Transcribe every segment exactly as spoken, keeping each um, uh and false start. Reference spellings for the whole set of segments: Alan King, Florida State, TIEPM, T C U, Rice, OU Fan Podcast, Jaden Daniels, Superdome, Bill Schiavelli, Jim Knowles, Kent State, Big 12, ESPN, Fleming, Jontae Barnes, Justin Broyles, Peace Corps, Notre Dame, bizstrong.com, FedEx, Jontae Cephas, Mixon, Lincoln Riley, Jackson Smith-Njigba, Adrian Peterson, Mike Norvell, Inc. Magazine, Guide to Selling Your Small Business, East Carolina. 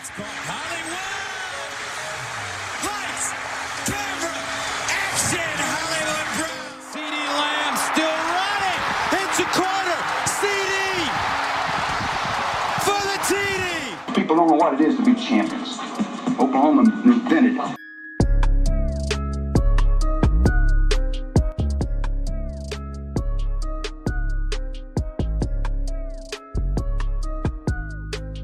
It's Pog Hollywood! Lights, camera, action! Hollywood Brown! C D Lamb still running! It's a corner! C D! For the T D! People don't know what it is to be champions. Oklahoma invented it.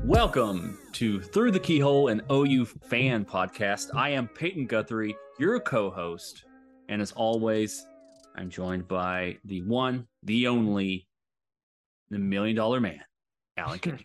Welcome to Through the Keyhole and O U Fan Podcast. I am Peyton Guthrie, your co-host, and as always, I'm joined by the one, the only, the Million Dollar Man, Alan King.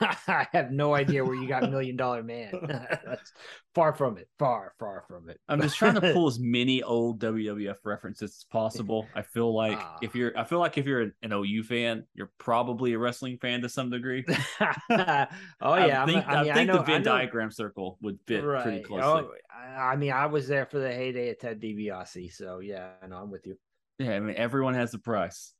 I have no idea where you got Million Dollar Man. That's far from it. Far, far from it. I'm just trying to pull as many old W W F references as possible. I feel like uh, if you're, I feel like if you're an, an O U fan, you're probably a wrestling fan to some degree. oh yeah, I think, I mean, I think I know, the Venn diagram circle would fit right. pretty closely. Oh, I mean, I was there for the heyday of Ted DiBiase, so yeah, and no, I'm with you. Yeah, I mean, everyone has the price.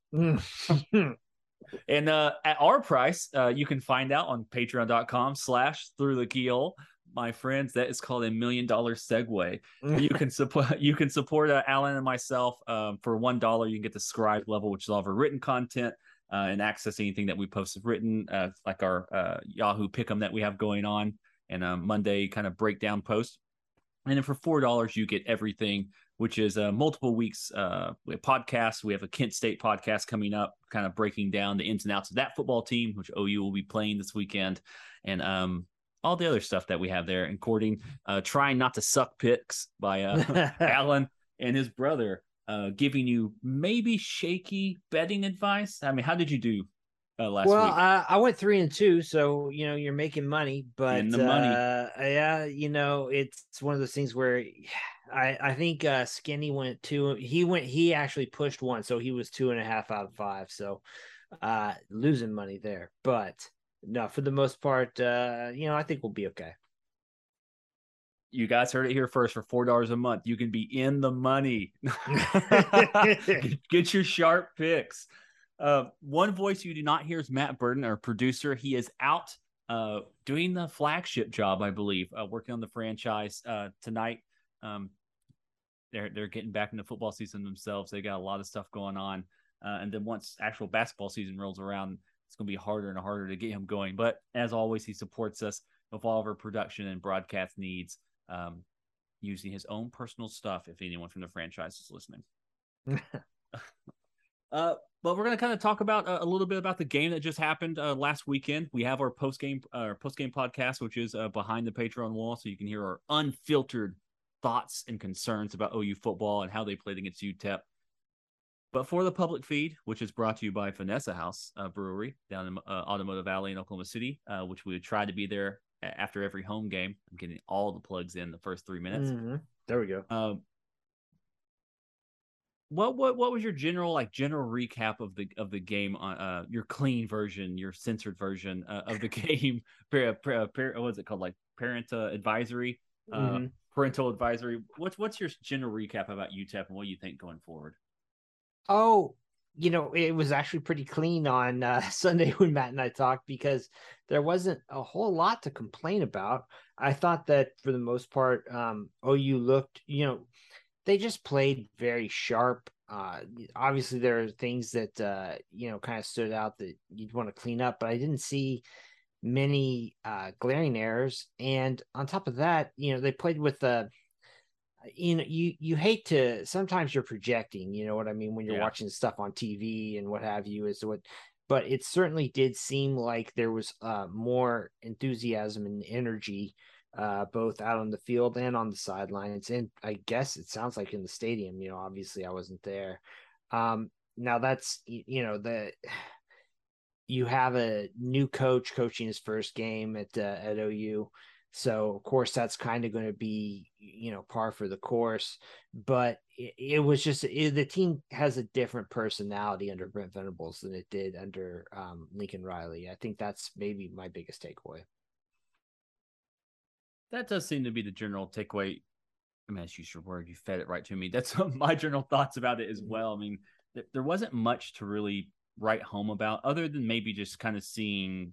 And uh, at our price, uh, you can find out on patreon.com slash through the keyhole. My friends, that is called a million dollar segue. You can support you can support uh, Alan and myself um, for one dollar. You can get the scribe level, which is all of our written content uh, and access anything that we post written, uh, like our uh, Yahoo Pick'em that we have going on and a Monday kind of breakdown post. And then for four dollars, you get everything, which is uh, multiple weeks uh, we have podcasts. We have a Kent State podcast coming up, kind of breaking down the ins and outs of that football team, which O U will be playing this weekend, and um, all the other stuff that we have there, including uh, Trying Not to Suck Picks by uh, Alan and his brother, uh, giving you maybe shaky betting advice. I mean, how did you do uh, last well, week? Well, I, I went three and two, so, you know, you're making money. But in the money. Uh, yeah, you know, it's one of those things where yeah, – I, I think uh, Skinny went two. He went. He actually pushed one, so he was two and a half out of five. So uh, losing money there, but no, for the most part, uh, you know, I think we'll be okay. You guys heard it here first. For four dollars a month, you can be in the money. Get your sharp picks. Uh, one voice you do not hear is Matt Burton, our producer. He is out uh, doing the flagship job, I believe, uh, working on the franchise uh, tonight. Um, they're they're getting back into football season themselves. They got a lot of stuff going on, uh, and then once actual basketball season rolls around, it's going to be harder and harder to get him going. But as always, he supports us with all of our production and broadcast needs, um, using his own personal stuff. If anyone from the franchise is listening, uh, but we're going to kind of talk about uh, a little bit about the game that just happened uh, last weekend. We have our post game uh, our post game podcast, which is uh, behind the Patreon wall, so you can hear our unfiltered thoughts and concerns about O U football and how they played against U T E P. But for the public feed, which is brought to you by Vanessa House uh, Brewery down in uh, Automotive Alley in Oklahoma City, uh, which we would try to be there after every home game. I'm getting all the plugs in the first three minutes. Mm-hmm. There we go. Um, what what what was your general like general recap of the of the game on uh, your clean version, your censored version uh, of the game? Par- par- par- what is it called? Like parent uh, advisory. Uh, mm-hmm. Parental advisory. What's what's your general recap about U T E P and what you think going forward? Oh, you know, it was actually pretty clean on uh, Sunday when Matt and I talked because there wasn't a whole lot to complain about. I thought that for the most part, um, O U looked, you know, they just played very sharp. Uh, obviously, there are things that, uh, you know, kind of stood out that you'd want to clean up, but I didn't see many uh glaring errors. And on top of that, you know, they played with the you know you you hate to sometimes you're projecting, you know what I mean, when you're yeah. watching stuff on T V and what have you, is what but it certainly did seem like there was uh, more enthusiasm and energy uh, both out on the field and on the sidelines. And I guess it sounds like in the stadium, you know, obviously I wasn't there. Um, now that's, you know, the, you have a new coach coaching his first game at, uh, at O U. So of course that's kind of going to be, you know, par for the course, but it, it was just, it, the team has a different personality under Brent Venables than it did under um, Lincoln Riley. I think that's maybe my biggest takeaway. That does seem to be the general takeaway. I mean, that's just your word. You fed it right to me. That's my general thoughts about it as well. I mean, th- there wasn't much to really write home about other than maybe just kind of seeing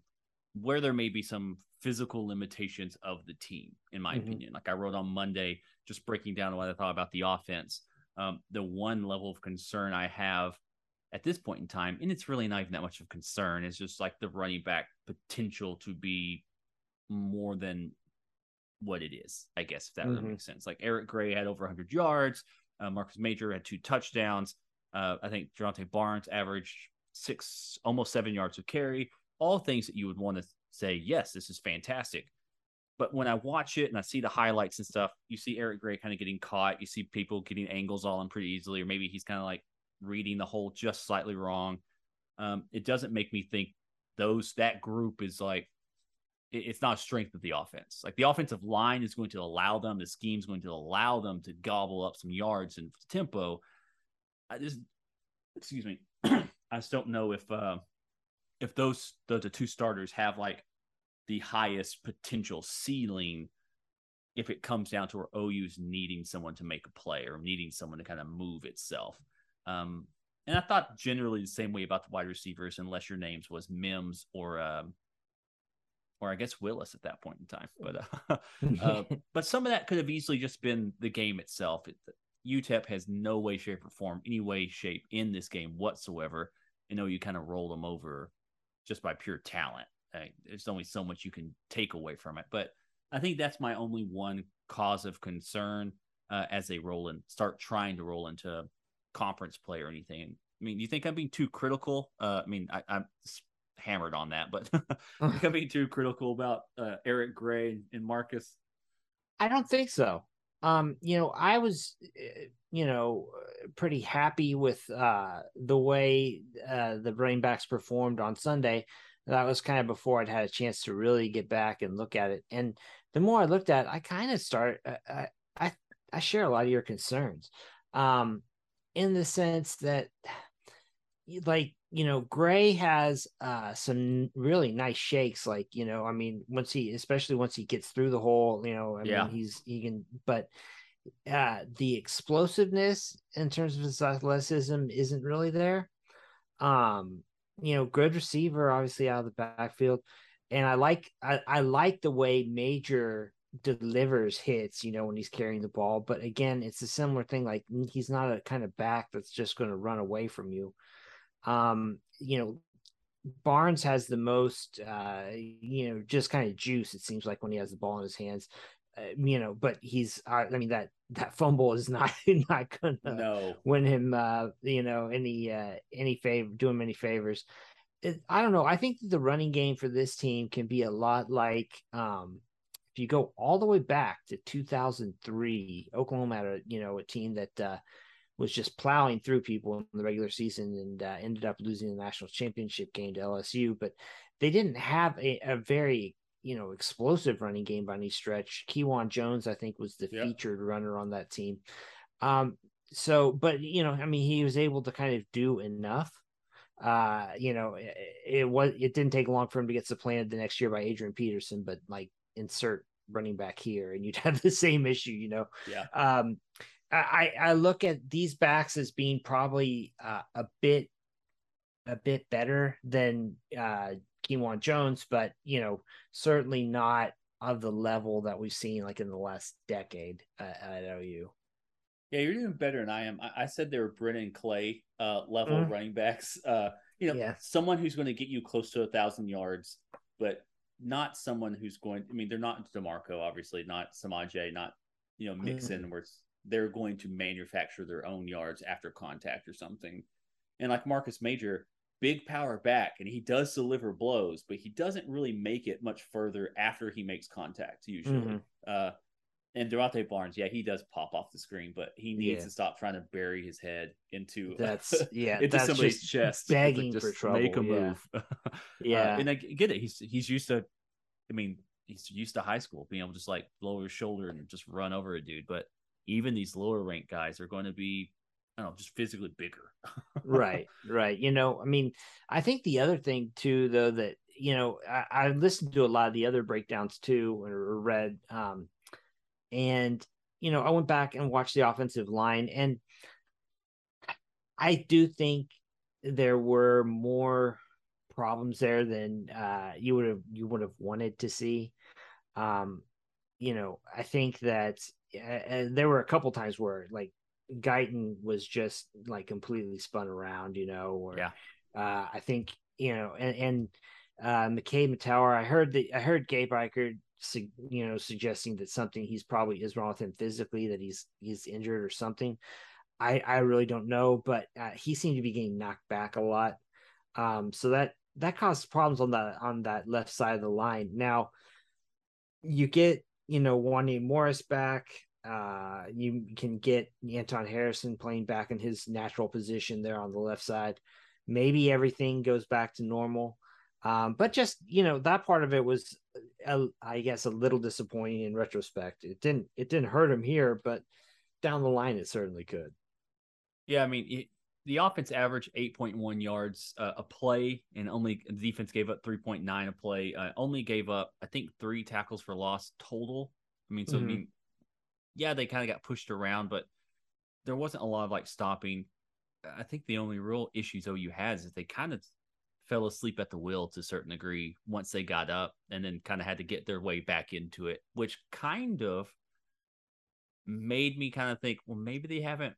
where there may be some physical limitations of the team, in my mm-hmm. opinion. Like I wrote on Monday, just breaking down what I thought about the offense. Um, the one level of concern I have at this point in time, and it's really not even that much of concern, is just like the running back potential to be more than what it is, I guess, if that mm-hmm. really makes sense. Like Eric Gray had over one hundred yards. Uh, Marcus Major had two touchdowns. Uh, I think Jontae Barnes averaged six, almost seven yards of carry. All things that you would want to say, yes, this is fantastic. But when I watch it and I see the highlights and stuff, you see Eric Gray kind of getting caught. You see people getting angles all in pretty easily, or maybe he's kind of like reading the hole just slightly wrong. Um, it doesn't make me think those that group is like, it, it's not a strength of the offense. Like the offensive line is going to allow them, the scheme's going to allow them to gobble up some yards and tempo. I just, excuse me. I just don't know if, uh, if those the, the two starters have like the highest potential ceiling, if it comes down to where O U's needing someone to make a play or needing someone to kind of move itself. Um, and I thought generally the same way about the wide receivers, unless your names was Mims or, um, or I guess Willis at that point in time. But, uh, uh, but some of that could have easily just been the game itself. It, U T E P has no way, shape or form, any way, shape in this game whatsoever. And O U kind of rolled them over just by pure talent. I mean, there's only so much you can take away from it. But I think that's my only one cause of concern uh, as they roll and start trying to roll into conference play or anything. I mean, do you think I'm being too critical? Uh, I mean, I, I'm hammered on that, but I think I'm being too critical about uh, Eric Gray and Marcus. I don't think so. Um, you know, I was, you know, pretty happy with uh, the way uh, the running backs performed on Sunday. That was kind of before I'd had a chance to really get back and look at it. And the more I looked at it, I kind of start, I, I, I share a lot of your concerns um, in the sense that, like, you know, Gray has uh, some really nice shakes. Like, you know, I mean, once he, especially once he gets through the hole, you know, I yeah. mean, he's, he can, but uh, the explosiveness in terms of his athleticism isn't really there. Um, you know, good receiver, obviously out of the backfield. And I like, I, I like the way Major delivers hits, you know, when he's carrying the ball, but again, it's a similar thing. Like he's not a kind of back that's just going to run away from you. Um, you know, Barnes has the most, uh, you know, just kind of juice. It seems like when he has the ball in his hands, uh, you know, but he's, I mean, that, that fumble is not, not going to no. win him, uh, you know, any, uh, any favor, do him any favors. It, I don't know. I think the running game for this team can be a lot like, um, if you go all the way back to two thousand three, Oklahoma had a, you know, a team that, uh, was just plowing through people in the regular season and uh, ended up losing the national championship game to L S U, but they didn't have a, a very, you know, explosive running game by any stretch. Kejuan Jones, I think, was the yep. featured runner on that team. Um, so, but, you know, I mean, he was able to kind of do enough. Uh, you know, it, it was, it didn't take long for him to get supplanted the next year by Adrian Peterson, but like insert running back here and you'd have the same issue, you know? Yeah. Um, I, I look at these backs as being probably uh, a bit a bit better than uh, Kejuan Jones, but, you know, certainly not of the level that we've seen like in the last decade uh, at O U. Yeah, you're doing better than I am. I, I said they were Brent and Clay uh, level mm-hmm. running backs. Uh, you know, yeah. someone who's going to get you close to one thousand yards, but not someone who's going – I mean, they're not DeMarco, obviously, not Samaje, not, you know, Mixon mm-hmm. where it's – they're going to manufacture their own yards after contact or something. And like Marcus Major, big power back, and he does deliver blows, but he doesn't really make it much further after he makes contact usually. Mm-hmm. Uh, and Jontae Barnes, yeah, he does pop off the screen, but he needs yeah. to stop trying to bury his head into that's yeah into that's somebody's just chest, begging like, for trouble. Make a move, yeah. yeah. Uh, and I get it. He's he's used to, I mean, he's used to high school being able to just like blow his shoulder and just run over a dude. But even these lower ranked guys are going to be, I don't know, just physically bigger. Right, right. You know, I mean, I think the other thing too, though, that, you know, I, I listened to a lot of the other breakdowns too, or read, um, and, you know, I went back and watched the offensive line, and I do think there were more problems there than uh, you would have, you would have wanted to see. Um, you know, I think that uh, there were a couple times where like, Guyton was just like completely spun around, you know, or yeah. uh, I think, you know, and, and uh, McCabe Matower, I heard that I heard Gabe Reichard, you know, suggesting that something he's probably is wrong with him physically, that he's, he's injured or something. I, I really don't know, but uh, he seemed to be getting knocked back a lot. Um, so that, that caused problems on that, on that left side of the line. Now you get, you know, Juan Morris back. Uh, you can get Anton Harrison playing back in his natural position there on the left side. Maybe everything goes back to normal. Um, but just, you know, that part of it was, uh, I guess, a little disappointing in retrospect. It didn't, it didn't hurt him here, but down the line, it certainly could. Yeah. I mean, it, the offense averaged eight point one yards uh, a play, and only the defense gave up three point nine a play, uh, only gave up, I think, three tackles for loss total. I mean, so mm-hmm. I mean, yeah, they kind of got pushed around, but there wasn't a lot of like stopping. I think the only real issues O U has is they kind of fell asleep at the wheel to a certain degree once they got up, and then kind of had to get their way back into it, which kind of made me kind of think, well, maybe they haven't,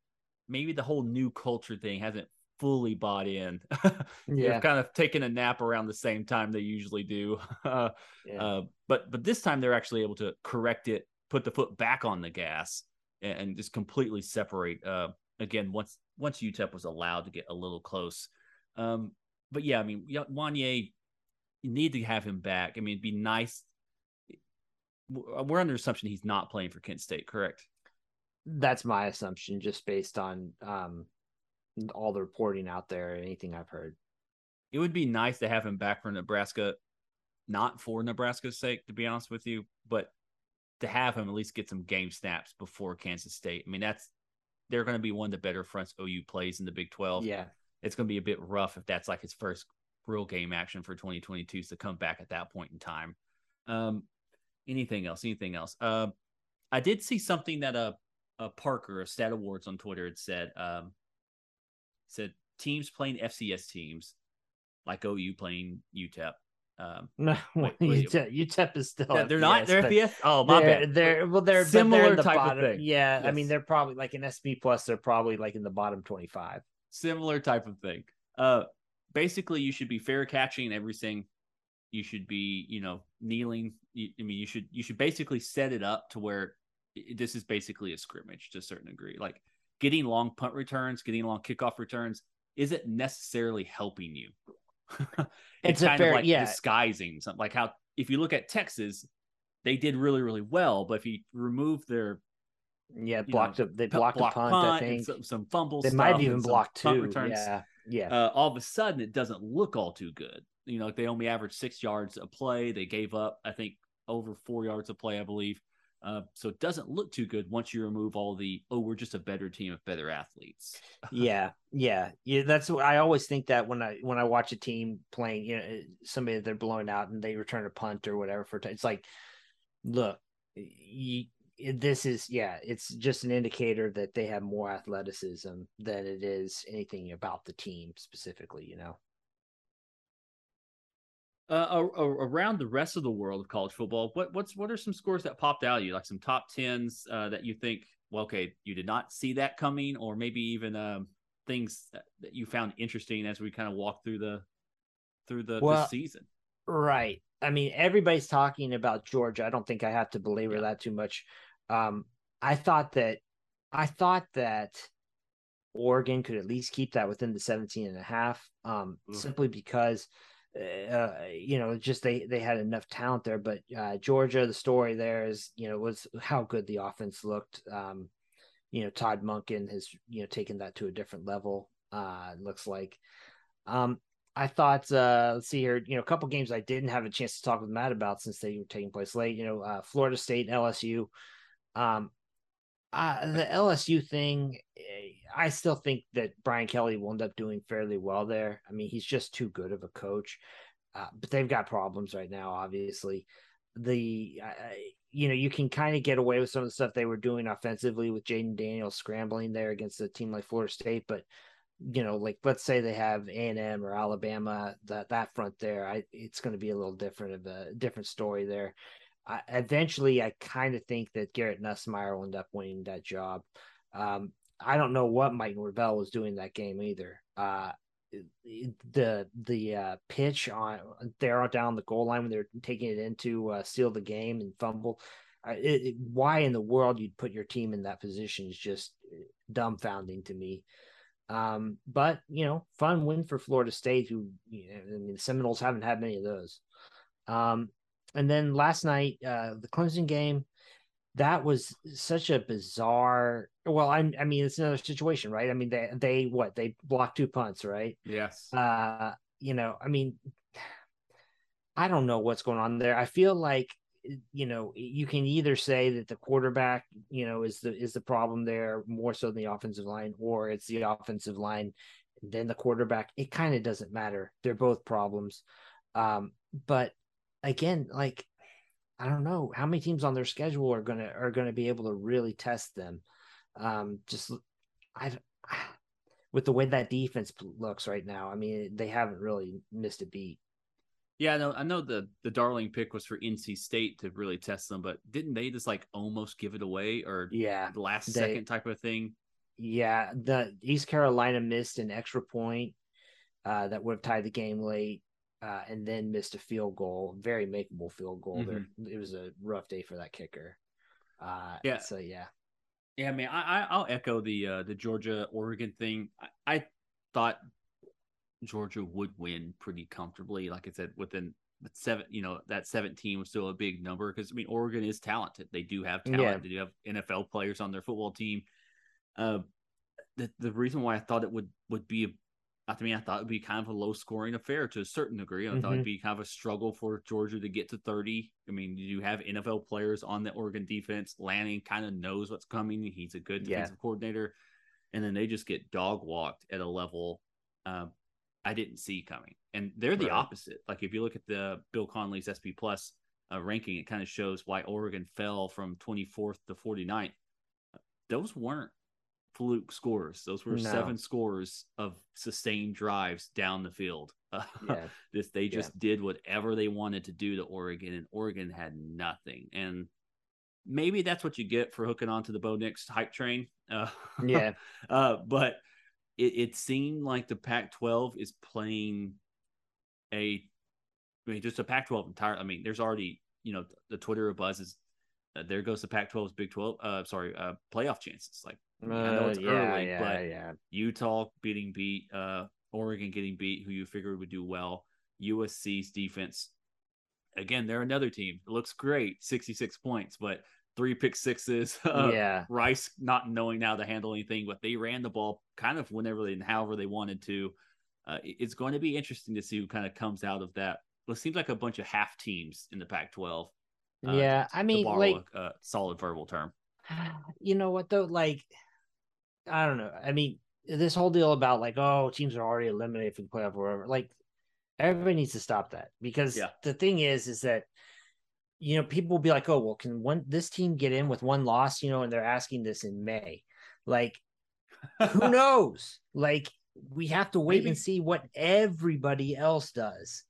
maybe the whole new culture thing hasn't fully bought in. Yeah. They've kind of taken a nap around the same time they usually do. uh, yeah. uh, but, but this time they're actually able to correct it, put the foot back on the gas, and, and just completely separate. Uh, again, once once U T E P was allowed to get a little close. Um, but yeah, I mean, Wanye, you need to have him back. I mean, it'd be nice. We're under assumption he's not playing for Kent State, correct? That's my assumption, just based on um, all the reporting out there and anything I've heard. It would be nice to have him back for Nebraska, not for Nebraska's sake, to be honest with you, but to have him at least get some game snaps before Kansas State. I mean, that's, they're going to be one of the better fronts O U plays in the Big twelve. Yeah. It's going to be a bit rough if that's like his first real game action for twenty twenty-two is to come back at that point in time. Um, anything else, anything else. Um, uh, I did see something that, a, a Parker of Stat Awards on Twitter had said, um, said teams playing F C S teams like O U playing U T E P. Um, no, wait, wait, UTEP, UTEP is still. Yeah, they're F B S, not. They're F B S. Oh, my they're, bad. They're well, they're similar they're the type bottom, of thing. Yeah, yes. I mean, they're probably like an S P plus. They're probably like in the bottom twenty-five. Similar type of thing. Uh, basically, you should be fair catching everything. You should be, you know, kneeling. You, I mean, you should you should basically set it up to where this is basically a scrimmage to a certain degree. Like getting long punt returns, getting long kickoff returns isn't necessarily helping you. It's, it's kind a fair, of like yeah. disguising something, like how if you look at Texas, they did really, really well, but if you remove their yeah blocked know, up they blocked block a punt, punt I think some, some fumbles, they might have even blocked two returns. yeah yeah uh, all of a sudden it doesn't look all too good. You know, they only averaged six yards a play. They gave up, I think, over four yards a play, I believe. Uh, so it doesn't look too good once you remove all the, oh, we're just a better team of better athletes. yeah, yeah, yeah. That's what I always think, that when I when I watch a team playing, you know, somebody that they're blowing out and they return a punt or whatever for, t- it's like, look, you, this is yeah, it's just an indicator that they have more athleticism than it is anything about the team specifically, you know. Uh, around the rest of the world of college football, what what's what are some scores that popped out at you, like some top tens uh, that you think, well, okay, you did not see that coming, or maybe even um, things that, that you found interesting as we kind of walk through the through the, well, the season? Right. I mean, everybody's talking about Georgia. I don't think I have to belabor yeah. that too much. Um, I thought that I thought that Oregon could at least keep that within the seventeen and a half, um, mm. simply because, uh, you know, just they, they had enough talent there. But uh, Georgia, the story there is, you know, was how good the offense looked. Um, you know, Todd Monken has, you know, taken that to a different level, uh, looks like. Um, I thought, uh, let's see here, you know, a couple games I didn't have a chance to talk with Matt about since they were taking place late, you know, uh, Florida State, L S U. Um, uh, the L S U thing, I still think that Brian Kelly will end up doing fairly well there. I mean, he's just too good of a coach, uh, but they've got problems right now, obviously. The, uh, you know, you can kind of get away with some of the stuff they were doing offensively with Jaden Daniels scrambling there against a team like Florida State, but you know, like let's say they have A and M or Alabama, that, that front there, I, it's going to be a little different of a different story there. I, eventually, I kind of think that Garrett Nussmeier will end up winning that job. Um, I don't know what Mike Norvell was doing that game either. Uh, the the uh, pitch on there down the goal line when they're taking it in to uh, seal the game and fumble. Uh, it, it, why in the world you'd put your team in that position is just dumbfounding to me. Um, but, you know, fun win for Florida State, who, you know, I mean, the Seminoles haven't had many of those. Um, and then last night, uh, the Clemson game, that was such a bizarre, well, I, I mean, it's another situation, right? I mean, they, they, what, they blocked two punts, right? Yes. Uh, you know, I mean, I don't know what's going on there. I feel like, you know, you can either say that the quarterback, you know, is the is the problem there more so than the offensive line, or it's the offensive line than the quarterback. It kind of doesn't matter. They're both problems. Um, but again, like, I don't know how many teams on their schedule are gonna are gonna be able to really test them. Um, just I with the way that defense looks right now, I mean, they haven't really missed a beat. Yeah, no, I know the, the darling pick was for N C State to really test them, but didn't they just like almost give it away or yeah, last they, second type of thing? Yeah, the East Carolina missed an extra point uh, that would have tied the game late, uh, and then missed a field goal, very makeable field goal. Mm-hmm. There, it was a rough day for that kicker. Uh, yeah. So yeah, yeah, man, I, I I'll echo the uh, the Georgia Oregon thing. I, I thought Georgia would win pretty comfortably. Like I said, within seven, you know, that seventeen was still a big number because, I mean, Oregon is talented. They do have talent. Yeah. They do have N F L players on their football team. Uh, the, the reason why I thought it would, would be, I mean, I thought it would be kind of a low-scoring affair to a certain degree. I mm-hmm. thought it would be kind of a struggle for Georgia to get to thirty. I mean, you have N F L players on the Oregon defense. Lanning kind of knows what's coming. He's a good defensive yeah. coordinator. And then they just get dog-walked at a level uh, I didn't see coming, and they're the right. opposite. Like if you look at the Bill Connolly's S P Plus uh, ranking, it kind of shows why Oregon fell from twenty-fourth to forty-ninth. Those weren't fluke scores. Those were no. seven scores of sustained drives down the field. Uh, yeah. this, they just yeah. did whatever they wanted to do to Oregon, and Oregon had nothing. And maybe that's what you get for hooking onto the Bo Nix hype train. Uh, yeah. uh, but It, it seemed like the Pac twelve is playing a, I mean, just a Pac twelve entire. I mean, there's already, you know, the, the Twitter buzz is uh, there goes the Pac twelve's Big twelve. Uh, sorry, uh, playoff chances. Like uh, I know it's yeah, early, yeah, but yeah. Utah beating beat, uh, Oregon getting beat, who you figured would do well. U S C's defense, again, they're another team. It looks great, sixty-six points, but three pick sixes, uh, yeah. Rice not knowing how to handle anything, but they ran the ball kind of whenever they and however they wanted to. Uh, it's going to be interesting to see who kind of comes out of that. Well, it seems like a bunch of half teams in the Pac twelve. Uh, yeah, I mean, like a, a solid verbal term. You know what though? Like, I don't know. I mean, this whole deal about like, oh, teams are already eliminated from the playoff or whatever. Like, everybody needs to stop that because yeah. the thing is, is that. You know, people will be like, oh, well, can one this team get in with one loss, you know, and they're asking this in May. Like, who knows? Like, we have to wait Maybe. and see what everybody else does.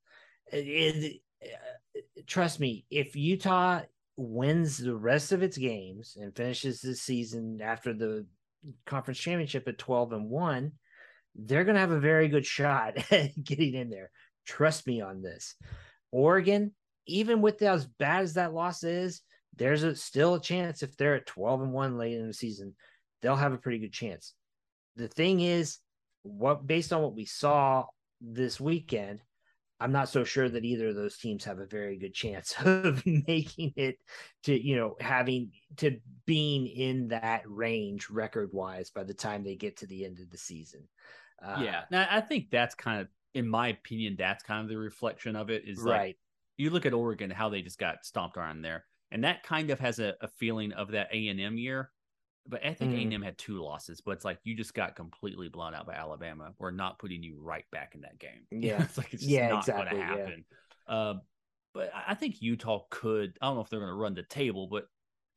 It, it, trust me, if Utah wins the rest of its games and finishes this season after the conference championship at twelve and one, they're going to have a very good shot at getting in there. Trust me on this. Oregon, even with as bad as that loss is, there's a, still a chance if they're at twelve and one late in the season, they'll have a pretty good chance. The thing is, what based on what we saw this weekend, I'm not so sure that either of those teams have a very good chance of making it to, you know, having to being in that range record wise by the time they get to the end of the season. Uh, yeah. Now, I think that's kind of, in my opinion, that's kind of the reflection of it is right. Like, you look at Oregon, how they just got stomped around there. And that kind of has a, a feeling of that A and M year. But I think mm. A and M had two losses, but it's like you just got completely blown out by Alabama. We're not putting you right back in that game. Yeah, it's like it's just yeah, not exactly, going to happen. Yeah. Uh, but I think Utah could. I don't know if they're going to run the table, but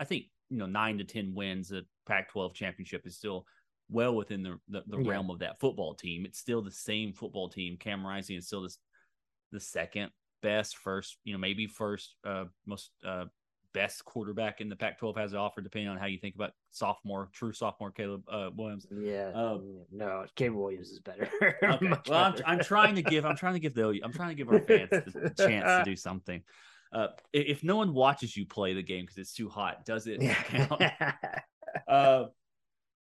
I think you know nine to ten wins, a Pac twelve championship is still well within the the, the yeah. realm of that football team. It's still the same football team. Cam Rising is still this the second best, first you know maybe first uh, most. Uh, best quarterback in the Pac twelve has to offer, depending on how you think about sophomore, true sophomore Caleb uh, Williams. Yeah, um, no, Caleb Williams is better. Okay. Well, better. I'm, I'm trying to give, I'm trying to give the, I'm trying to give our fans the chance to do something. Uh, if no one watches you play the game because it's too hot, does it count? uh,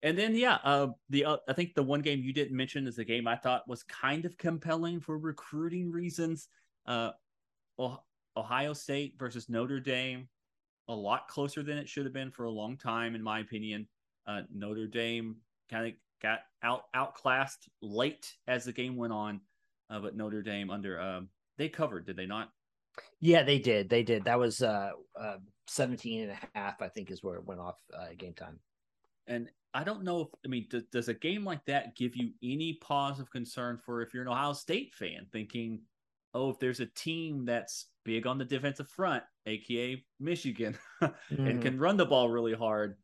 and then yeah, uh, the uh, I think the one game you didn't mention is the game I thought was kind of compelling for recruiting reasons. Uh, Ohio State versus Notre Dame. A lot closer than it should have been for a long time, in my opinion. Uh, Notre Dame kind of got out outclassed late as the game went on, uh, but Notre Dame under um, they covered, did they not? Yeah, they did. They did. That was uh, uh, seventeen and a half, I think, is where it went off uh, game time. And I don't know if I mean, does, does a game like that give you any pause of concern for if you're an Ohio State fan thinking, oh, if there's a team that's big on the defensive front, aka Michigan, and mm-hmm. can run the ball really hard,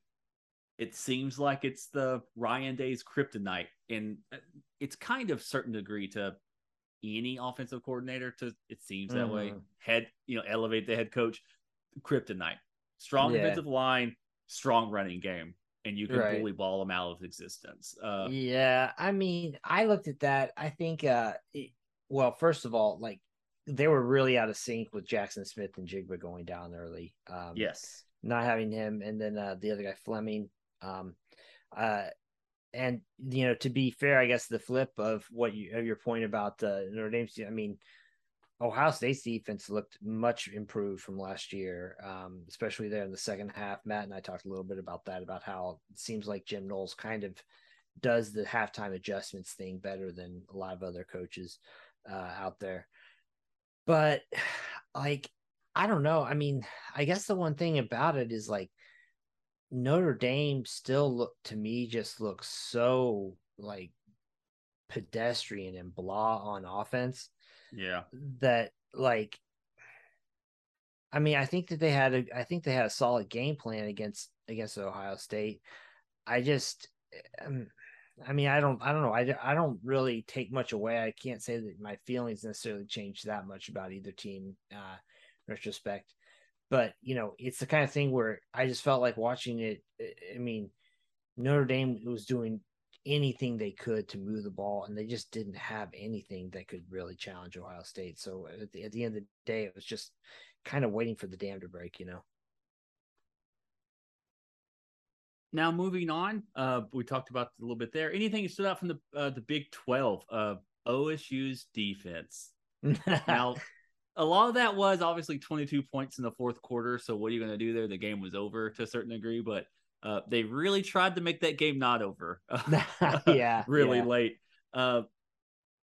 it seems like it's the Ryan Day's kryptonite, and it's kind of certain degree to any offensive coordinator. To it seems that mm-hmm. way. Head, you know, elevate the head coach, kryptonite, strong yeah. defensive line, strong running game, and you can right. bully ball them out of existence. Uh, yeah, I mean, I looked at that. I think, uh, it, well, first of all, like. They were really out of sync with Jackson Smith and Jigba going down early. Um, yes. Not having him. And then uh, the other guy, Fleming. Um, uh, and, you know, to be fair, I guess the flip of what you, of your point about uh, Notre Dame's, I mean, Ohio State's defense looked much improved from last year, um, especially there in the second half. Matt and I talked a little bit about that, about how it seems like Jim Knowles kind of does the halftime adjustments thing better than a lot of other coaches uh, out there. But, like, I don't know. I mean, I guess the one thing about it is, like, Notre Dame still, look to me, just looks so, like, pedestrian and blah on offense. Yeah. That, like, I mean, I think that they had a, I think they had a solid game plan against, against Ohio State. I just, um, I mean, I don't, I don't know. I, I don't really take much away. I can't say that my feelings necessarily change that much about either team uh, in retrospect, but you know, it's the kind of thing where I just felt like watching it. I mean, Notre Dame was doing anything they could to move the ball and they just didn't have anything that could really challenge Ohio State. So at the, at the end of the day, it was just kind of waiting for the dam to break, you know? Now, moving on, uh, we talked about a little bit there. Anything that stood out from the uh, the Big twelve, uh, O S U's defense. Now, a lot of that was obviously twenty-two points in the fourth quarter, so what are you going to do there? The game was over to a certain degree, but uh, they really tried to make that game not over. yeah. Really yeah. late. Uh,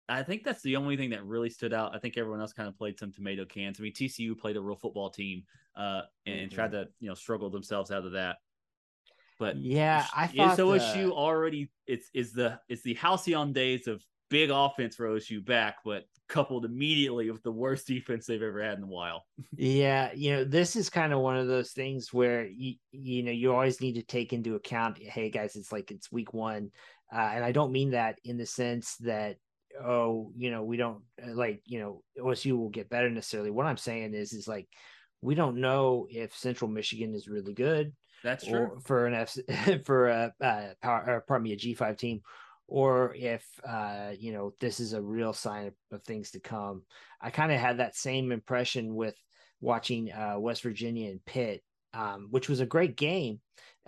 I think that's the only thing that really stood out. I think everyone else kind of played some tomato cans. I mean, T C U played a real football team uh, and mm-hmm. tried to, you know, struggle themselves out of that. But yeah, I thought is O S U the... already it's is the it's the halcyon days of big offense for O S U back, but coupled immediately with the worst defense they've ever had in a while. Yeah, you know, this is kind of one of those things where you you know you always need to take into account, hey guys, it's like it's week one, uh, and I don't mean that in the sense that oh you know we don't like you know O S U will get better necessarily. What I'm saying is is like we don't know if Central Michigan is really good. That's true for an F for a, a power, or pardon me, a G five team, or if uh, you know this is a real sign of, of things to come. I kind of had that same impression with watching uh, West Virginia and Pitt, um, which was a great game,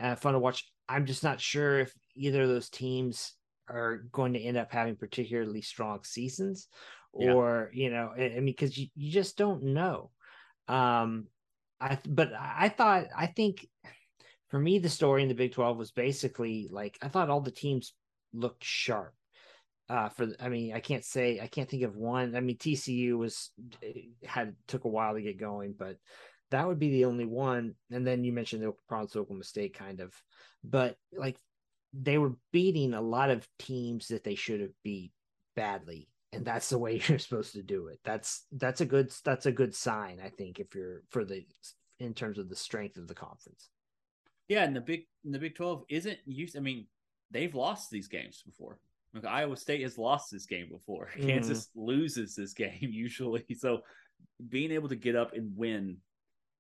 uh, fun to watch. I'm just not sure if either of those teams are going to end up having particularly strong seasons, or, yeah. you know, I, I mean, cause you, you just don't know. Um, I, but I thought, I think for me, the story in the Big twelve was basically like, I thought all the teams looked sharp. Uh, for I mean, I can't say I can't think of one. I mean, T C U was had took a while to get going, but that would be the only one. And then you mentioned the problems with Oklahoma State, kind of, but like they were beating a lot of teams that they should have beat badly, and that's the way you're supposed to do it. That's that's a good that's a good sign, I think, if you're for the in terms of the strength of the conference. Yeah, and the big the Big twelve isn't used. I mean, they've lost these games before. Like Iowa State has lost this game before. Mm-hmm. Kansas loses this game usually. So being able to get up and win,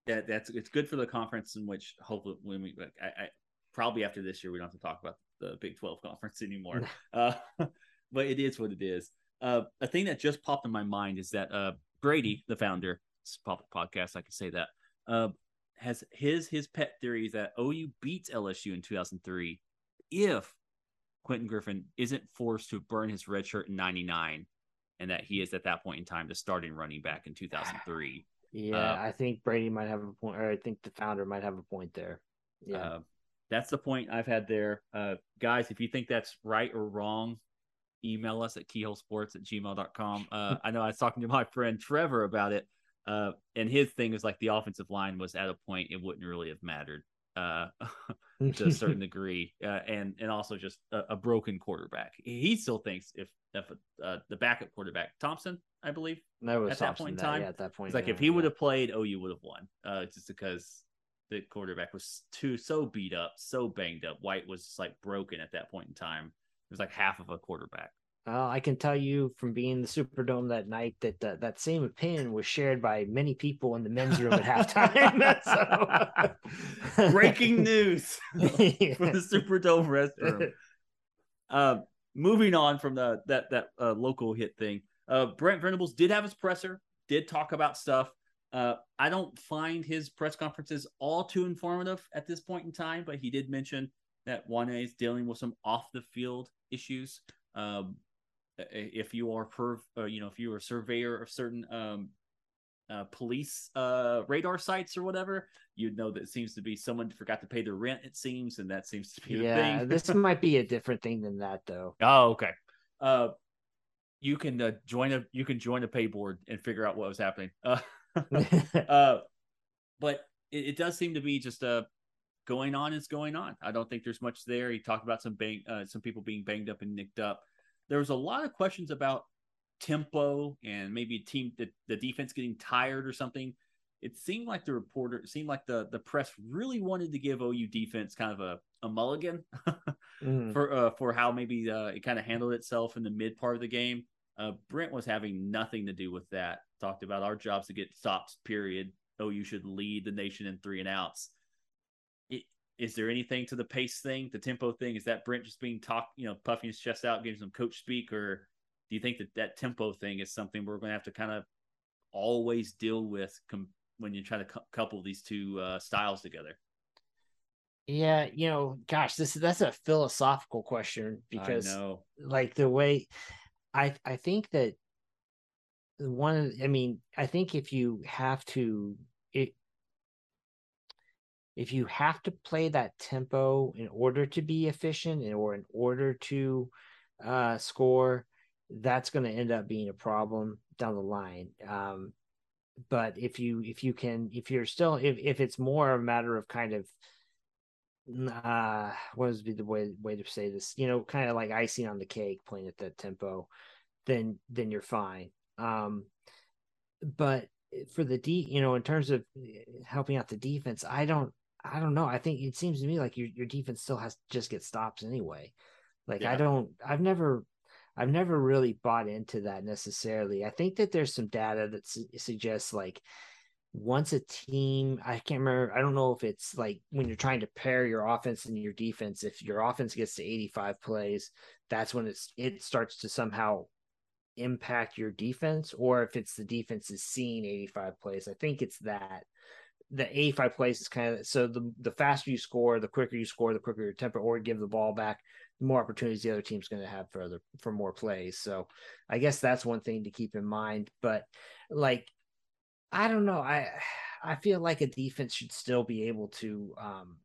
that that's it's good for the conference, in which hopefully when we like, I, I probably after this year we don't have to talk about the Big twelve conference anymore. uh, but it is what it is. Uh, a thing that just popped in my mind is that uh, Brady, the founder, it's a public podcast, I can say that, uh, has his his pet theory that O U beats L S U in two thousand three if Quentin Griffin isn't forced to burn his red shirt in ninety-nine, and that he is at that point in time the starting running back in two thousand three. Yeah, uh, I think Brady might have a point, or I think the founder might have a point there. Yeah, uh, that's the point I've had there. Uh, guys, if you think that's right or wrong, email us at keyholesports at gmail dot com. Uh, I know I was talking to my friend Trevor about it, uh, and his thing was like the offensive line was at a point it wouldn't really have mattered. Uh, to a certain degree, uh, and and also just a, a broken quarterback. He still thinks if if uh, the backup quarterback Thompson, I believe, that was at Thompson that point in time, yeah, at that point, it's like yeah, if he yeah. would have played, O U would have won, uh, just because the quarterback was too so beat up, so banged up. White was just like broken at that point in time. It was like half of a quarterback. Uh, I can tell you from being in the Superdome that night that uh, that same opinion was shared by many people in the men's room at halftime. So. Breaking news from the Superdome restroom. Uh, moving on from the that that uh, local hit thing, uh, Brent Venables did have his presser, did talk about stuff. Uh, I don't find his press conferences all too informative at this point in time, but he did mention that Juan A is dealing with some off the field issues. Um, if you are per, uh, you know, if you are a surveyor of certain um, uh, police uh, radar sites or whatever, you'd know that it seems to be someone forgot to pay their rent. It seems, and that seems to be the yeah, thing. This might be a different thing than that, though. Oh, okay. Uh, you can uh, join a you can join a pay board and figure out what was happening. Uh, uh, but it, it does seem to be just a. Going on is going on. I don't think there's much there. He talked about some bang, uh, some people being banged up and nicked up. There was a lot of questions about tempo and maybe team the, the defense getting tired or something. It seemed like the reporter, it seemed like the the press really wanted to give O U defense kind of a, a mulligan mm. for uh, for how maybe uh, it kind of handled itself in the mid part of the game. Uh, Brent was having nothing to do with that. Talked about our jobs to get stops. Period. O U should lead the nation in three and outs. Is there anything to the pace thing, the tempo thing? Is that Brent just being talked, you know, puffing his chest out, giving some coach speak? Or do you think that that tempo thing is something we're going to have to kind of always deal with com- when you try to cu- couple these two uh, styles together? Yeah. You know, gosh, this that's a philosophical question because I know. like the way I, I think that one, I mean, I think if you have to, it, if you have to play that tempo in order to be efficient or in order to uh, score, that's going to end up being a problem down the line. Um, but if you if you can if you're still if, if it's more a matter of kind of uh, what would be the way way to say this, you know, kind of like icing on the cake, playing at that tempo, then then you're fine. Um, but for the D, you know, in terms of helping out the defense, I don't. I don't know. I think it seems to me like your your defense still has to just get stops anyway. Like yeah. I don't I've never I've never really bought into that necessarily. I think that there's some data that su- suggests like once a team, I can't remember, I don't know if it's like when you're trying to pair your offense and your defense, if your offense gets to eighty-five plays, that's when it's it starts to somehow impact your defense, or if it's the defense is seeing eighty-five plays. I think it's that. The eighty-five plays is kind of so the the faster you score, the quicker you score, the quicker your tempo, or give the ball back, the more opportunities the other team's going to have for other, for more plays. So I guess that's one thing to keep in mind. But like, I don't know. I, I feel like a defense should still be able to, um,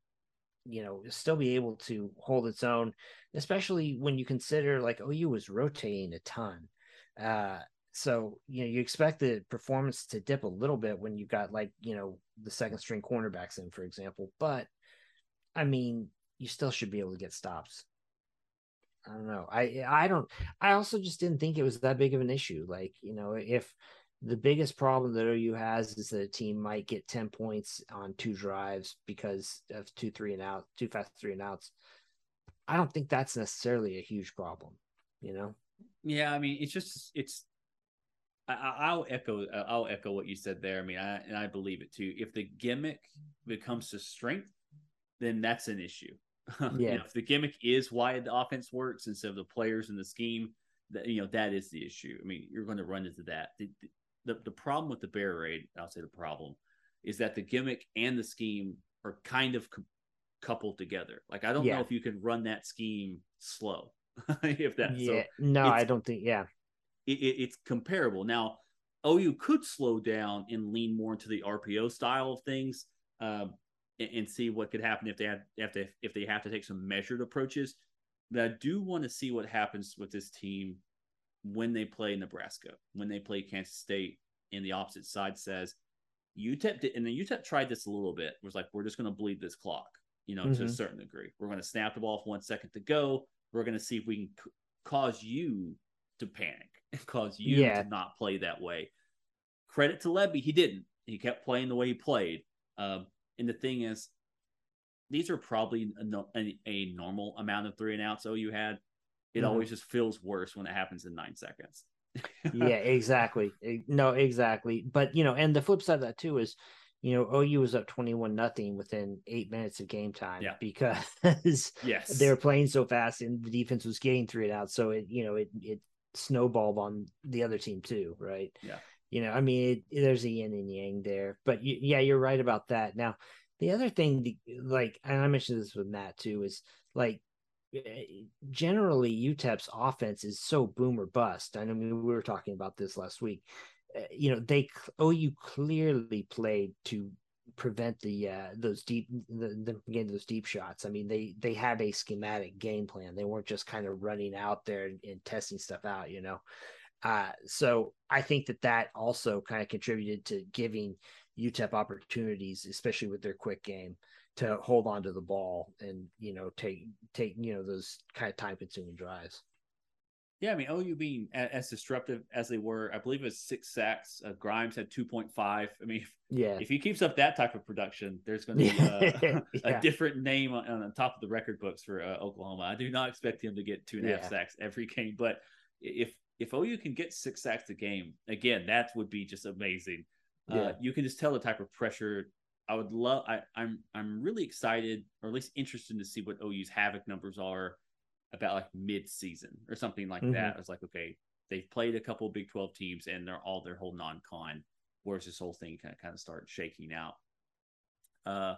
you know, still be able to hold its own, especially when you consider like O U was rotating a ton. Uh, so, you know, you expect the performance to dip a little bit when you've got like, you know, the second string cornerbacks in, for example, but I mean, you still should be able to get stops. I don't know. I, I don't, I also just didn't think it was that big of an issue. Like, you know, if the biggest problem that O U has is that a team might get ten points on two drives because of two, three and out, two fast three and outs, I don't think that's necessarily a huge problem, you know? Yeah. I mean, it's just, it's, I, I'll echo, I'll echo what you said there. I mean, I, and I believe it too. If the gimmick becomes a strength, then that's an issue. Yeah. You know, if the gimmick is why the offense works instead of the players and the scheme, that, you know, that is the issue. I mean, you're going to run into that. The, the, the problem with the Bear Raid, I'll say the problem, is that the gimmick and the scheme are kind of co- coupled together. Like, I don't yeah. know if you can run that scheme slow. if that, yeah. So no, I don't think, yeah. It, it, it's comparable. Now, O U could slow down and lean more into the R P O style of things, um, and, and see what could happen if they had, if they, if they have to take some measured approaches. But I do want to see what happens with this team when they play Nebraska, when they play Kansas State, and the opposite side says, U T E P did, and then U T E P tried this a little bit. It was like, we're just going to bleed this clock, you know, mm-hmm. to a certain degree. We're going to snap the ball for one second to go. We're going to see if we can c- cause you to panic. And cause you yeah. to not play that way. Credit to Lebby, he didn't. He kept playing the way he played. Um, and the thing is, these are probably a, a, a normal amount of three and outs O U had. It mm-hmm. always just feels worse when it happens in nine seconds. yeah, exactly. No, exactly. But, you know, and the flip side of that too is, you know, O U was up twenty-one nothing within eight minutes of game time yeah. because yes. they were playing so fast and the defense was getting three and outs. So it, you know, it, it, snowballed on the other team too, right? Yeah. You know, I mean, it, there's a yin and yang there, but you, yeah, you're right about that. Now, the other thing, to, like, and I mentioned this with Matt too, is like, generally U T E P's offense is so boom or bust. I mean, we were talking about this last week. Uh, you know, they O U clearly played to prevent the uh, those deep the, the those deep shots. I mean, they they had a schematic game plan. They weren't just kind of running out there and, and testing stuff out, you know. Uh, so I think that that also kind of contributed to giving U T E P opportunities, especially with their quick game, to hold on to the ball and, you know, take take you know those kind of time consuming drives. Yeah, I mean, O U being as disruptive as they were, I believe it was six sacks. Uh, Grimes had two point five. I mean, if, yeah. if he keeps up that type of production, there's going to be a, yeah. a different name on, on top of the record books for uh, Oklahoma. I do not expect him to get two and a yeah. half sacks every game. But if if O U can get six sacks a game, again, that would be just amazing. Yeah. Uh, you can just tell the type of pressure. I would love I, – I'm, I'm really excited, or at least interested, to see what O U's havoc numbers are about like mid-season or something like mm-hmm. that. I was like, okay, they've played a couple of Big twelve teams and they're all their whole non-con. Where's this whole thing kind of kind of start shaking out? Uh,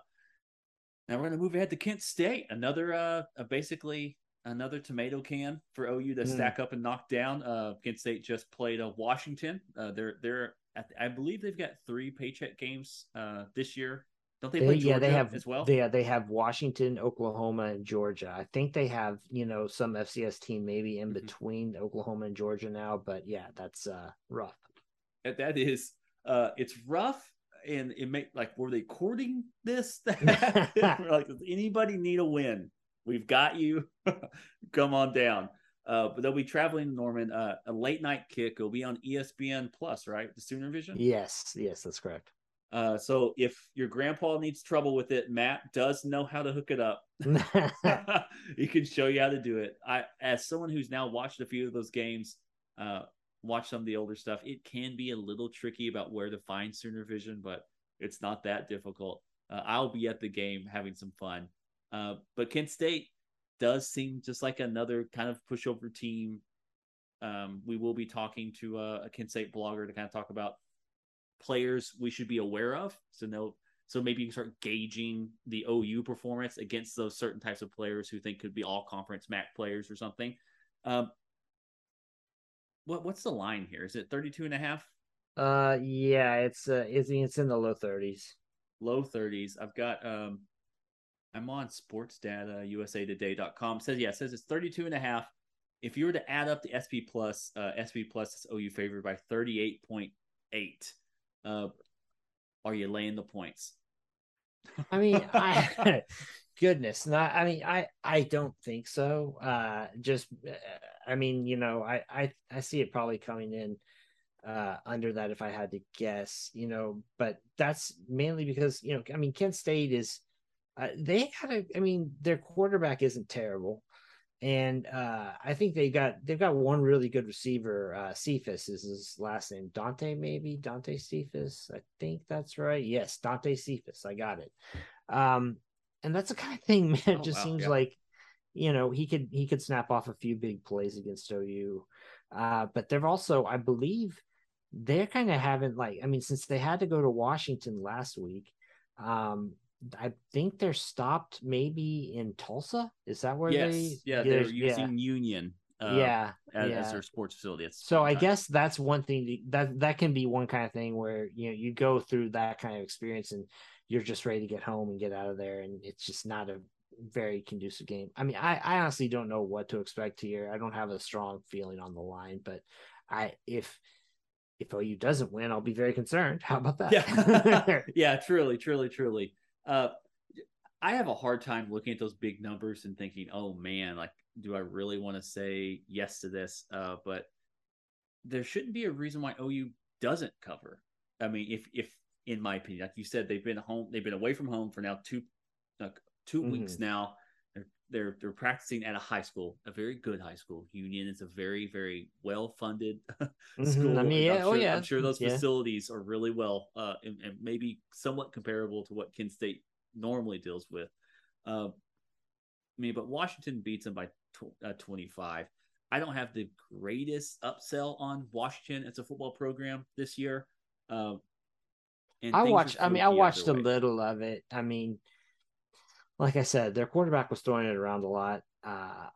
now we're going to move ahead to Kent State, another uh, uh basically another tomato can for O U to mm. stack up and knock down. Uh, Kent State just played a uh, Washington. Uh, they're they're at the, I believe they've got three paycheck games uh this year. Don't they play Georgia yeah, they have, as well? Yeah, they, they have Washington, Oklahoma, and Georgia. I think they have, you know, some F C S team maybe in mm-hmm. between Oklahoma and Georgia now. But, yeah, that's uh, rough. And that is uh, – it's rough. And it may – like, were they courting this? Like, does anybody need a win? We've got you. Come on down. Uh, but they'll be traveling to Norman. Uh, a late-night kick. It'll be on E S P N Plus, right? The Sooner Vision? Yes. Yes, that's correct. Uh, so if your grandpa needs trouble with it, Matt does know how to hook it up. He can show you how to do it. I, as someone who's now watched a few of those games, uh, watched some of the older stuff, it can be a little tricky about where to find Sooner Vision, but it's not that difficult. Uh, I'll be at the game having some fun. Uh, but Kent State does seem just like another kind of pushover team. Um, we will be talking to uh, a Kent State blogger to kind of talk about players we should be aware of. So no, So maybe you can start gauging the O U performance against those certain types of players who think could be all conference M A C players or something. Um, what what's the line here? Is it thirty-two and a half? Uh, yeah, it's uh, it's, it's in the low thirties. Low thirties. I've got um, I'm on sports data, U S A today dot com. Says yeah, it says it's thirty-two and a half. If you were to add up the S P plus, uh, S P plus is O U favored by thirty-eight point eight. Uh, are you laying the points? I mean, I, goodness, not. I mean, I, I don't think so. Uh, just, I mean, you know, I, I, I see it probably coming in uh, under that if I had to guess, you know, but that's mainly because, you know, I mean, Kent State is, uh, they had a, I mean, their quarterback isn't terrible. And uh, I think they got they've got one really good receiver. Uh, Cephas is his last name. Jontae, maybe Jontae Cephas. I think that's right. Yes, Jontae Cephas. I got it. Um, and that's the kind of thing, man. It just oh, wow, seems yeah. like, you know, he could he could snap off a few big plays against O U. Uh, but they're also, I believe, they're kind of having like I mean, since they had to go to Washington last week. Um, I think they're stopped maybe in Tulsa. Is that where yes. they? Yeah, they're using yeah. Union uh, yeah. As, yeah. as their sports facility. It's so I time. guess that's one thing to, that that can be one kind of thing where, you know, you go through that kind of experience and you're just ready to get home and get out of there. And it's just not a very conducive game. I mean, I, I honestly don't know what to expect here. I don't have a strong feeling on the line, but I if if O U doesn't win, I'll be very concerned. How about that? Yeah, yeah truly, truly, truly. Uh, I have a hard time looking at those big numbers and thinking, oh man, like, do I really want to say yes to this? Uh, but there shouldn't be a reason why O U doesn't cover. I mean, if, if in my opinion, like you said, they've been home, they've been away from home for now two, like two mm-hmm. weeks now. They're, they're, they're practicing at a high school, a very good high school. Union is a very, very well-funded mm-hmm. school. I mean, yeah, I'm, sure, oh, yeah. I'm sure those yeah. facilities are really well uh, and, and maybe somewhat comparable to what Kent State normally deals with. Uh, I mean, but Washington beats them by tw- uh, twenty-five. I don't have the greatest upsell on Washington as a football program this year. Uh, and I watched, I mean, I watched a way. little of it. I mean, like I said, their quarterback was throwing it around a lot. Uh,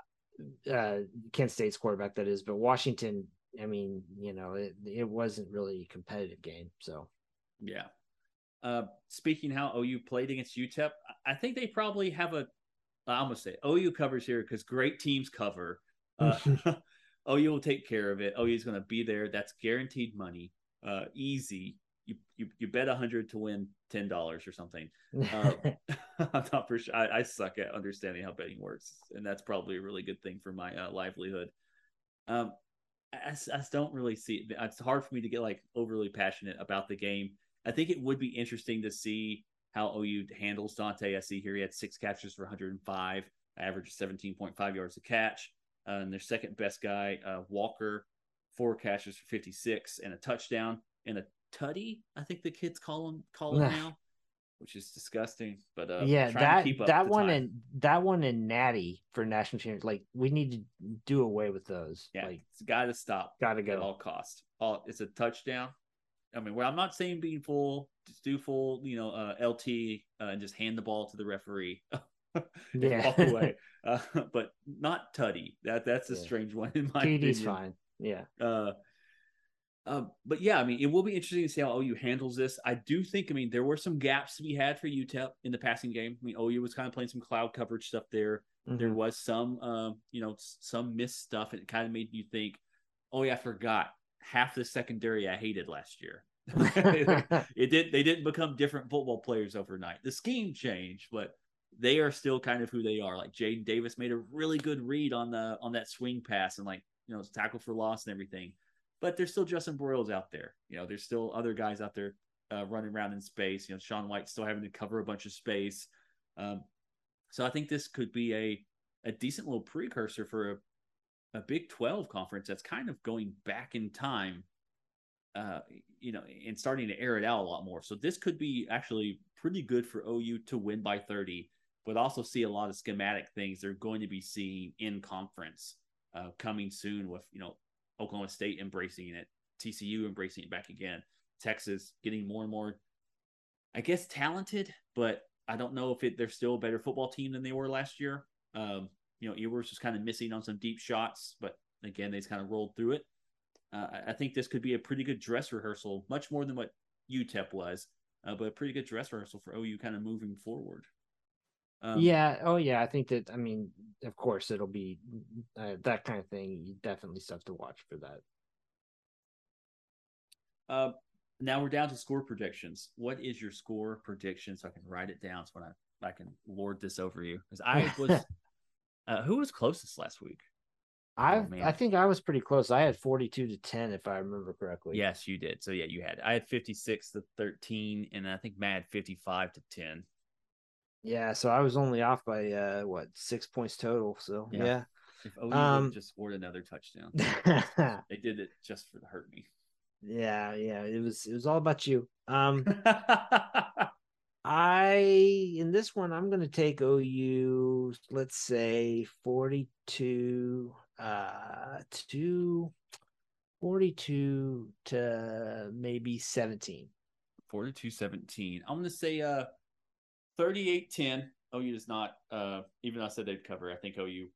uh, Kent State's quarterback, that is. But Washington, I mean, you know, it, it wasn't really a competitive game. So, yeah. Uh, speaking how O U played against U T E P, I think they probably have a – I'm going to say O U covers here because great teams cover. Uh, O U will take care of it. O U is going to be there. That's guaranteed money. Uh, easy. You, you you bet one hundred to win ten dollars or something. Uh, I'm not for sure. I, I suck at understanding how betting works, and that's probably a really good thing for my uh, livelihood. Um, I, I don't really see it. It's hard for me to get like overly passionate about the game. I think it would be interesting to see how O U handles Jontae. I see here he had six catches for one hundred five, average seventeen point five yards a catch. Uh, and their second best guy, uh, Walker, four catches for fifty-six and a touchdown and a tutty, I think the kids call him call it now, which is disgusting. But uh, yeah, that that one time. and that one and Natty for national champions. Like, we need to do away with those. Yeah, like, it's got to stop. Got to go at all costs. All it's a touchdown. I mean, well, I'm not saying being full, just do full, you know, uh, L T uh, and just hand the ball to the referee and yeah. walk away. Uh, but not tutty. That that's a yeah. strange one in my opinion. T D's fine. Yeah. Uh, uh, but yeah, I mean, it will be interesting to see how O U handles this. I do think, I mean, there were some gaps to be had for U T E P in the passing game. I mean, O U was kind of playing some cloud coverage stuff there. Mm-hmm. There was some, uh, you know, some missed stuff, and it kind of made you think, oh yeah, I forgot. Half the secondary I hated last year. it did. They didn't become different football players overnight. The scheme changed, but they are still kind of who they are. Like, Jaden Davis made a really good read on the on that swing pass and, like, you know, tackle for loss and everything. But there's still Justin Broyles out there. You know, there's still other guys out there uh, running around in space. You know, Sean White's still having to cover a bunch of space. Um, so I think this could be a a decent little precursor for a. a Big twelve conference that's kind of going back in time, uh, you know, and starting to air it out a lot more. So this could be actually pretty good for O U to win by thirty, but also see a lot of schematic things they're going to be seeing in conference uh, coming soon with, you know, Oklahoma State embracing it, T C U embracing it back again, Texas getting more and more I guess, talented, but I don't know if it, they're still a better football team than they were last year. Um, you know, Ewers was kind of missing on some deep shots, but again, they just kind of rolled through it. Uh, I think this could be a pretty good dress rehearsal, much more than what U T E P was, uh, but a pretty good dress rehearsal for O U kind of moving forward. Um, yeah. Oh, yeah. I think that, I mean, of course, it'll be uh, that kind of thing. Definitely stuff to watch for that. Uh, now we're down to score projections. What is your score prediction? So I can write it down so when I, I can lord this over you. Because I was, uh, who was closest last week? I oh, I think I was pretty close. I had forty-two to ten, if I remember correctly. Yes, you did. So yeah, you had. I had fifty-six to thirteen, and I think Matt had fifty-five to ten. Yeah, so I was only off by uh, what six points total. So yeah, yeah. If O U um, just scored another touchdown, they did it just for the hurt me. Yeah, yeah, it was it was all about you. Um, I in this one I'm going to take O U. Let's say forty-two. Uh, to forty-two to maybe seventeen. forty-two seventeen. I'm going to say uh, thirty-eight ten. O U does not, uh, even though I said they'd cover, I think O U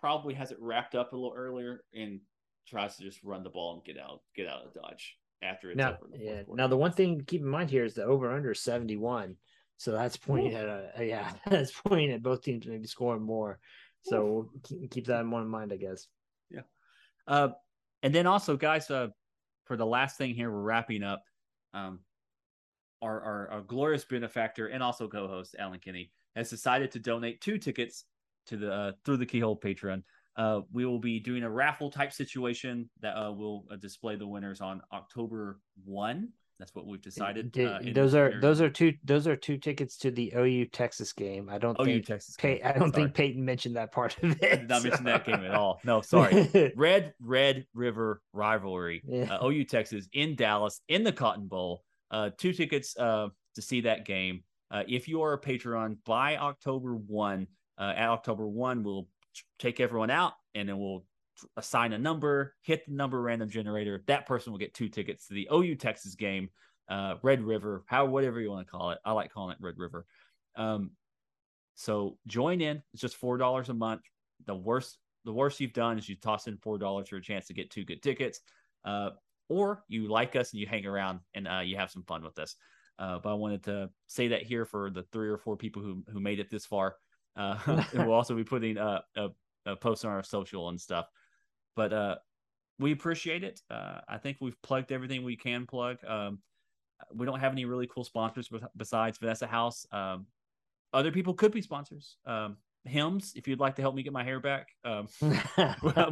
probably has it wrapped up a little earlier and tries to just run the ball and get out get out of Dodge after it's now, over. The yeah. Now, the one thing to keep in mind here is the over-under is seventy-one. So that's pointing Ooh. at a, yeah, that's pointing at both teams maybe scoring more. So keep, keep that in mind, I guess. Yeah. Uh, and then also, guys, uh, for the last thing here, we're wrapping up. Um, our, our, our glorious benefactor and also co-host, Alan Kinney, has decided to donate two tickets to the uh, Through the Keyhole Patreon. Uh, we will be doing a raffle-type situation that uh, will uh, display the winners on October first. That's what we've decided. Did, uh, those are area. those are two those are two tickets to the O U Texas game. I don't O U think Texas Pey- I don't sorry. think Peyton mentioned that part of it. I did not so. mention that game at all. No, sorry. Red Red River rivalry. Yeah. Uh, O U Texas in Dallas in the Cotton Bowl. Uh, two tickets uh, to see that game. Uh, if you are a Patreon by October first, uh, at October first, we'll take everyone out and then we'll assign a number, hit the number random generator. That person will get two tickets to the O U Texas game, uh, Red River, how whatever you want to call it. I like calling it Red River. Um, so join in. It's just four dollars a month. The worst, the worst you've done is you toss in four dollars for a chance to get two good tickets, uh, or you like us and you hang around and uh, you have some fun with us. Uh, but I wanted to say that here for the three or four people who who made it this far. Uh, and we'll also be putting a, a, a post on our social and stuff. But uh, we appreciate it. Uh, I think we've plugged everything we can plug. Um, we don't have any really cool sponsors besides Vanessa House. Um, other people could be sponsors. Um, Hims, if you'd like to help me get my hair back, um,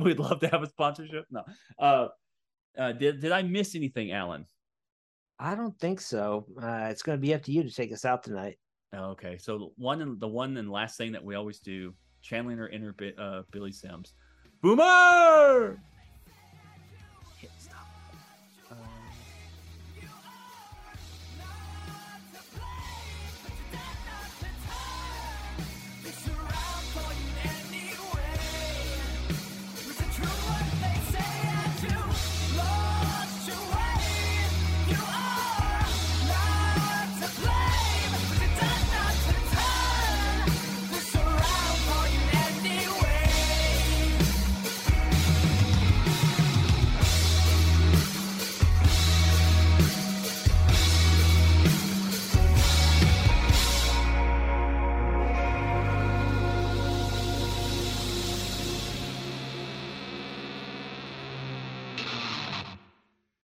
we'd love to have a sponsorship. No, uh, uh, did did I miss anything, Alan? I don't think so. Uh, it's going to be up to you to take us out tonight. Okay. So one, the one and last thing that we always do, channeling our inner uh, Billy Sims. Boomer!